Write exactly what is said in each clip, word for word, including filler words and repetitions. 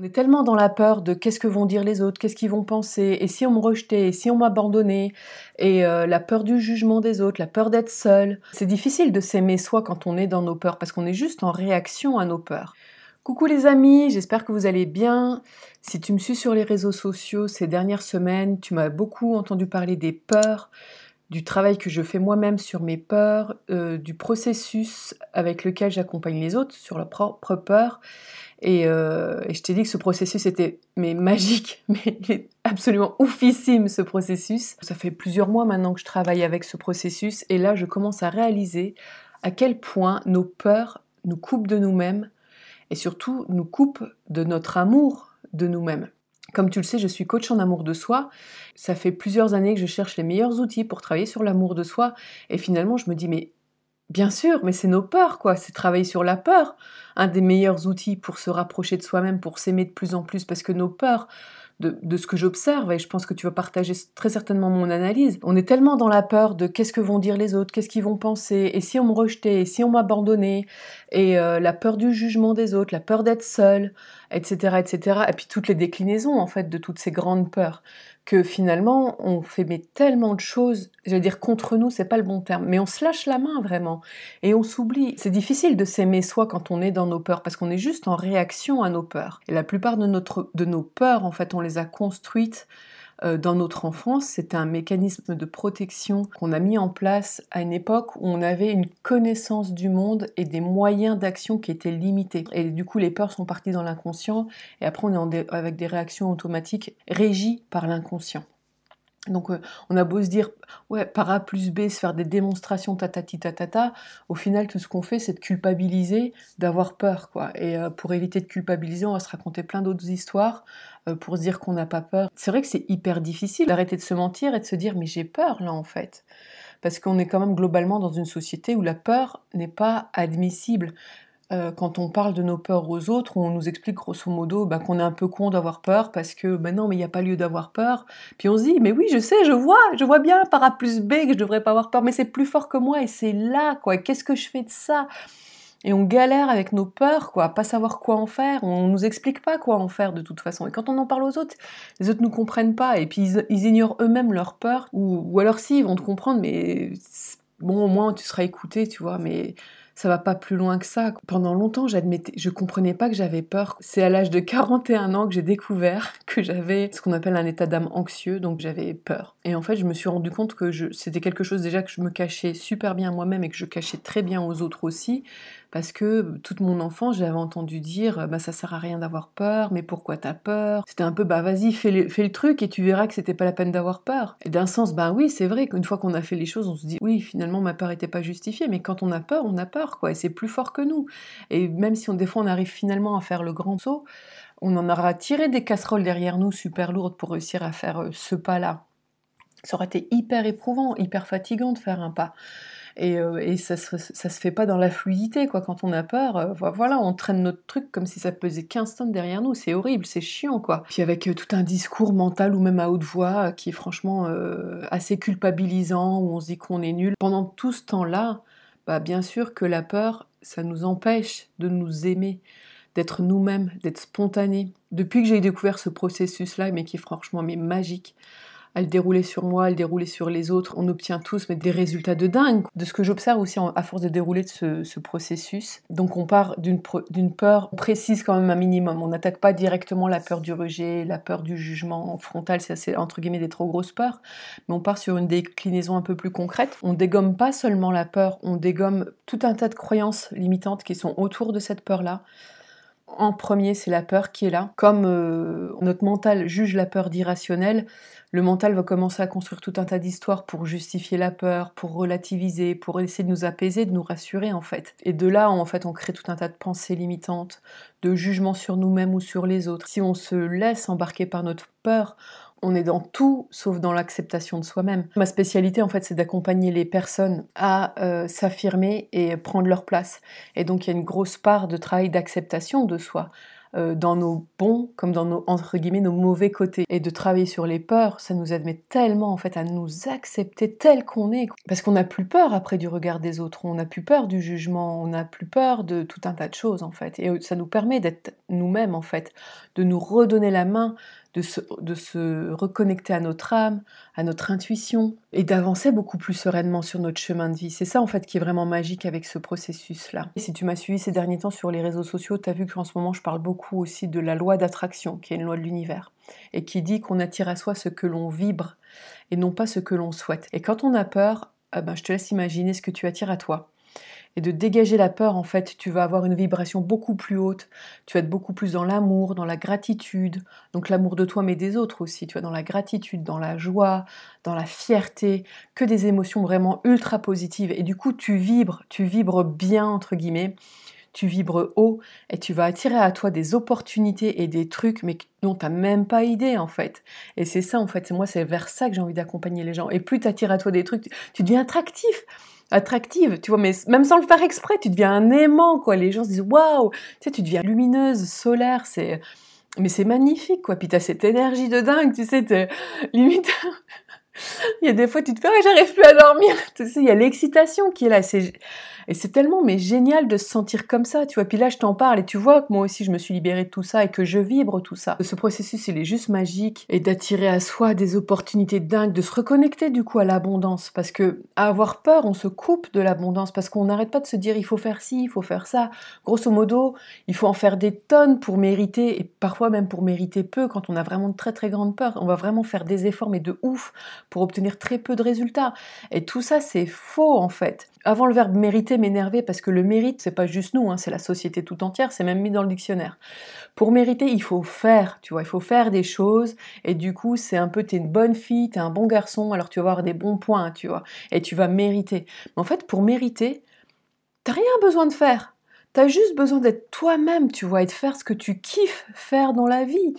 On est tellement dans la peur de qu'est-ce que vont dire les autres, qu'est-ce qu'ils vont penser, et si on me rejetait, et si on m'abandonnait, et euh, la peur du jugement des autres, la peur d'être seule. C'est difficile de s'aimer soi quand on est dans nos peurs, parce qu'on est juste en réaction à nos peurs. Coucou les amis, j'espère que vous allez bien. Si tu me suis sur les réseaux sociaux ces dernières semaines, tu m'as beaucoup entendu parler des peurs, du travail que je fais moi-même sur mes peurs, euh, du processus avec lequel j'accompagne les autres sur leur propre peur. Et, euh, et je t'ai dit que ce processus était mais magique, mais il est absolument oufissime ce processus. Ça fait plusieurs mois maintenant que je travaille avec ce processus et là je commence à réaliser à quel point nos peurs nous coupent de nous-mêmes et surtout nous coupent de notre amour de nous-mêmes. Comme tu le sais, je suis coach en amour de soi. Ça fait plusieurs années que je cherche les meilleurs outils pour travailler sur l'amour de soi et finalement je me dis mais bien sûr, mais c'est nos peurs, quoi. C'est travailler sur la peur. Un des meilleurs outils pour se rapprocher de soi-même, pour s'aimer de plus en plus, parce que nos peurs, de, de ce que j'observe, et je pense que tu vas partager très certainement mon analyse, on est tellement dans la peur de qu'est-ce que vont dire les autres, qu'est-ce qu'ils vont penser, et si on me rejetait, et si on m'abandonnait, et euh, la peur du jugement des autres, la peur d'être seule, et cetera, et cetera. Et puis toutes les déclinaisons, en fait, de toutes ces grandes peurs, que finalement, on fait mais tellement de choses, j'allais dire contre nous, c'est pas le bon terme, mais on se lâche la main vraiment, et on s'oublie. C'est difficile de s'aimer soi quand on est dans nos peurs, parce qu'on est juste en réaction à nos peurs. Et la plupart de, notre, de nos peurs, en fait, on les a construites euh, dans notre enfance. C'est un mécanisme de protection qu'on a mis en place à une époque où on avait une connaissance du monde et des moyens d'action qui étaient limités. Et du coup, les peurs sont parties dans l'inconscient, et après, on est en dé- avec des réactions automatiques régies par l'inconscient. Donc euh, on a beau se dire ouais, par A plus B, se faire des démonstrations tatati tatata, au final tout ce qu'on fait c'est de culpabiliser, d'avoir peur quoi. Et euh, pour éviter de culpabiliser, on va se raconter plein d'autres histoires euh, pour se dire qu'on n'a pas peur. C'est vrai que c'est hyper difficile d'arrêter de se mentir et de se dire mais j'ai peur là en fait. Parce qu'on est quand même globalement dans une société où la peur n'est pas admissible. Quand on parle de nos peurs aux autres, on nous explique grosso modo bah, qu'on est un peu con d'avoir peur parce que bah non, mais il n'y a pas lieu d'avoir peur. Puis on se dit, mais oui, je sais, je vois, je vois bien par A plus B que je devrais pas avoir peur, mais c'est plus fort que moi et c'est là, quoi. Qu'est-ce que je fais de ça ? Et on galère avec nos peurs, quoi, à pas savoir quoi en faire. On nous explique pas quoi en faire de toute façon. Et quand on en parle aux autres, les autres nous comprennent pas et puis ils, ils ignorent eux-mêmes leurs peurs. Ou, ou alors si, ils vont te comprendre, mais bon, au moins tu seras écouté, tu vois, mais ça va pas plus loin que ça. Pendant longtemps, j'admettais, je comprenais pas que j'avais peur. C'est à l'âge de quarante et un ans que j'ai découvert que j'avais ce qu'on appelle un état d'âme anxieux, donc j'avais peur. Et en fait, je me suis rendu compte que je, c'était quelque chose déjà que je me cachais super bien moi-même et que je cachais très bien aux autres aussi, parce que toute mon enfance, j'avais entendu dire bah, « ça sert à rien d'avoir peur, mais pourquoi t'as peur ?» C'était un peu « bah vas-y, fais le, fais le truc et tu verras que c'était pas la peine d'avoir peur. » Et d'un sens, bah oui, c'est vrai qu'une fois qu'on a fait les choses, on se dit « oui, finalement, ma peur était pas justifiée, mais quand on a peur, on a peur. » Quoi, et c'est plus fort que nous. Et même si on, des fois on arrive finalement à faire le grand saut, on en aura tiré des casseroles derrière nous super lourdes pour réussir à faire ce pas-là. Ça aurait été hyper éprouvant, hyper fatigant de faire un pas. Et, euh, et ça, se, ça se fait pas dans la fluidité, quoi. Quand on a peur, euh, voilà, on traîne notre truc comme si ça pesait quinze tonnes derrière nous, c'est horrible, c'est chiant, quoi. Puis avec euh, tout un discours mental ou même à haute voix euh, qui est franchement euh, assez culpabilisant, où on se dit qu'on est nul. Pendant tout ce temps-là, bah bien sûr que la peur, ça nous empêche de nous aimer, d'être nous-mêmes, d'être spontanés. Depuis que j'ai découvert ce processus-là, mais qui est franchement mais magique, à le dérouler sur moi, à le dérouler sur les autres, on obtient tous mais des résultats de dingue. De ce que j'observe aussi à force de dérouler de ce, ce processus. Donc on part d'une, pro, d'une peur, on précise quand même un minimum. On n'attaque pas directement la peur du rejet, la peur du jugement frontal, c'est assez, entre guillemets des trop grosses peurs. Mais on part sur une déclinaison un peu plus concrète. On dégomme pas seulement la peur, on dégomme tout un tas de croyances limitantes qui sont autour de cette peur-là. En premier, c'est la peur qui est là. Comme euh, notre mental juge la peur d'irrationnel, le mental va commencer à construire tout un tas d'histoires pour justifier la peur, pour relativiser, pour essayer de nous apaiser, de nous rassurer en fait. Et de là, en fait, on crée tout un tas de pensées limitantes, de jugements sur nous-mêmes ou sur les autres. Si on se laisse embarquer par notre peur, on est dans tout, sauf dans l'acceptation de soi-même. Ma spécialité, en fait, c'est d'accompagner les personnes à euh, s'affirmer et prendre leur place. Et donc, il y a une grosse part de travail d'acceptation de soi, euh, dans nos bons comme dans nos, entre guillemets, nos mauvais côtés. Et de travailler sur les peurs, ça nous admet tellement en fait à nous accepter tel qu'on est, parce qu'on n'a plus peur après du regard des autres, on n'a plus peur du jugement, on n'a plus peur de tout un tas de choses en fait. Et ça nous permet d'être nous-mêmes en fait, de nous redonner la main, de se, de se reconnecter à notre âme, à notre intuition, et d'avancer beaucoup plus sereinement sur notre chemin de vie. C'est ça en fait qui est vraiment magique avec ce processus-là. Et si tu m'as suivi ces derniers temps sur les réseaux sociaux, tu as vu qu'en ce moment je parle beaucoup aussi de la loi d'attraction, qui est une loi de l'univers, et qui dit qu'on attire à soi ce que l'on vibre, et non pas ce que l'on souhaite. Et quand on a peur, eh ben, je te laisse imaginer ce que tu attires à toi. Et de dégager la peur, en fait, tu vas avoir une vibration beaucoup plus haute, tu vas être beaucoup plus dans l'amour, dans la gratitude, donc l'amour de toi mais des autres aussi, tu vois, dans la gratitude, dans la joie, dans la fierté, que des émotions vraiment ultra positives. Et du coup, tu vibres, tu vibres bien, entre guillemets, tu vibres haut, et tu vas attirer à toi des opportunités et des trucs, mais dont t'as même pas idée, en fait. Et c'est ça, en fait, moi, c'est vers ça que j'ai envie d'accompagner les gens. Et plus t'attires à toi des trucs, tu deviens attractif. attractive, tu vois, mais même sans le faire exprès, tu deviens un aimant, quoi, les gens se disent waouh, tu sais, tu deviens lumineuse, solaire, c'est, mais c'est magnifique, quoi, puis t'as cette énergie de dingue, tu sais, t'es... limite, il y a des fois, tu te fais, ah, j'arrive plus à dormir, tu sais, il y a l'excitation qui est là, c'est... et c'est tellement, mais génial de se sentir comme ça, tu vois, puis là, je t'en parle, et tu vois que moi aussi, je me suis libérée de tout ça, et que je vibre tout ça, ce processus, il est juste magique, et d'attirer à soi des opportunités dingues, de se reconnecter, du coup, à l'abondance, parce que, à avoir peur, on se coupe de l'abondance, parce qu'on n'arrête pas de se dire, il faut faire ci, il faut faire ça, grosso modo, il faut en faire des tonnes pour mériter, et parfois même pour mériter peu, quand on a vraiment de très très grande peur, on va vraiment faire des efforts, mais de ouf, pour obtenir très peu de résultats. Et tout ça, c'est faux, en fait. Avant le verbe mériter m'énervait, parce que le mérite, c'est pas juste nous, hein, c'est la société tout entière, c'est même mis dans le dictionnaire. Pour mériter, il faut faire, tu vois, il faut faire des choses, et du coup, c'est un peu, t'es une bonne fille, t'es un bon garçon, alors tu vas avoir des bons points, tu vois, et tu vas mériter. Mais en fait, pour mériter, t'as rien besoin de faire. T'as juste besoin d'être toi-même, tu vois, et de faire ce que tu kiffes faire dans la vie.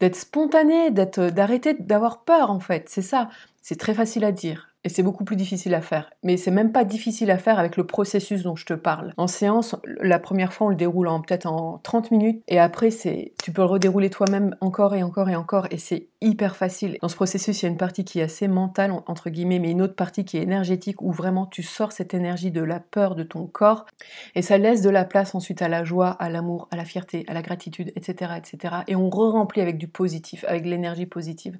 D'être spontané, d'être, d'arrêter d'avoir peur, en fait, c'est ça. C'est très facile à dire. Et c'est beaucoup plus difficile à faire. Mais c'est même pas difficile à faire avec le processus dont je te parle. En séance, la première fois, on le déroule en, peut-être en trente minutes. Et après, c'est, tu peux le redérouler toi-même encore et encore et encore. Et c'est hyper facile. Dans ce processus, il y a une partie qui est assez mentale, entre guillemets, mais une autre partie qui est énergétique, où vraiment tu sors cette énergie de la peur de ton corps. Et ça laisse de la place ensuite à la joie, à l'amour, à la fierté, à la gratitude, et cetera, et cetera. Et on re-remplit avec du positif, avec de l'énergie positive.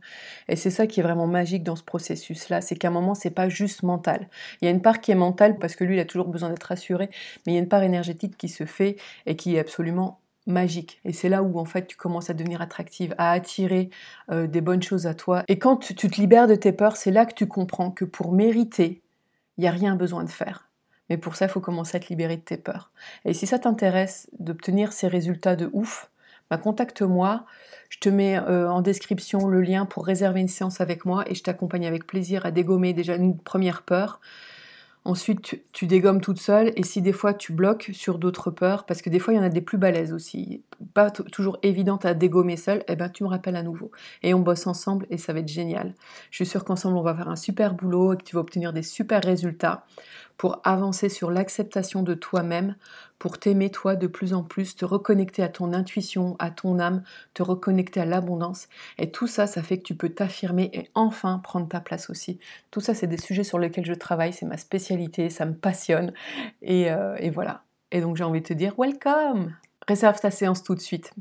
Et c'est ça qui est vraiment magique dans ce processus-là. C'est qu'à un moment, c'est pas juste mental. Il y a une part qui est mentale parce que lui, il a toujours besoin d'être rassuré, mais il y a une part énergétique qui se fait et qui est absolument magique. Et c'est là où, en fait, tu commences à devenir attractive, à attirer euh, des bonnes choses à toi. Et quand tu, tu te libères de tes peurs, c'est là que tu comprends que pour mériter, il n'y a rien besoin de faire. Mais pour ça, il faut commencer à te libérer de tes peurs. Et si ça t'intéresse d'obtenir ces résultats de ouf, bah, contacte-moi, je te mets euh, en description le lien pour réserver une séance avec moi et je t'accompagne avec plaisir à dégommer déjà une première peur. Ensuite, tu, tu dégommes toute seule, et si des fois tu bloques sur d'autres peurs, parce que des fois il y en a des plus balèzes aussi, pas t- toujours évidentes à dégommer seule, et eh ben tu me rappelles à nouveau. Et on bosse ensemble et ça va être génial. Je suis sûre qu'ensemble on va faire un super boulot et que tu vas obtenir des super résultats pour avancer sur l'acceptation de toi-même, pour t'aimer toi de plus en plus, te reconnecter à ton intuition, à ton âme, te reconnecter à l'abondance. Et tout ça, ça fait que tu peux t'affirmer et enfin prendre ta place aussi. Tout ça, c'est des sujets sur lesquels je travaille, c'est ma spécialité, ça me passionne. Et, euh, et voilà. Et donc j'ai envie de te dire, welcome! Réserve ta séance tout de suite.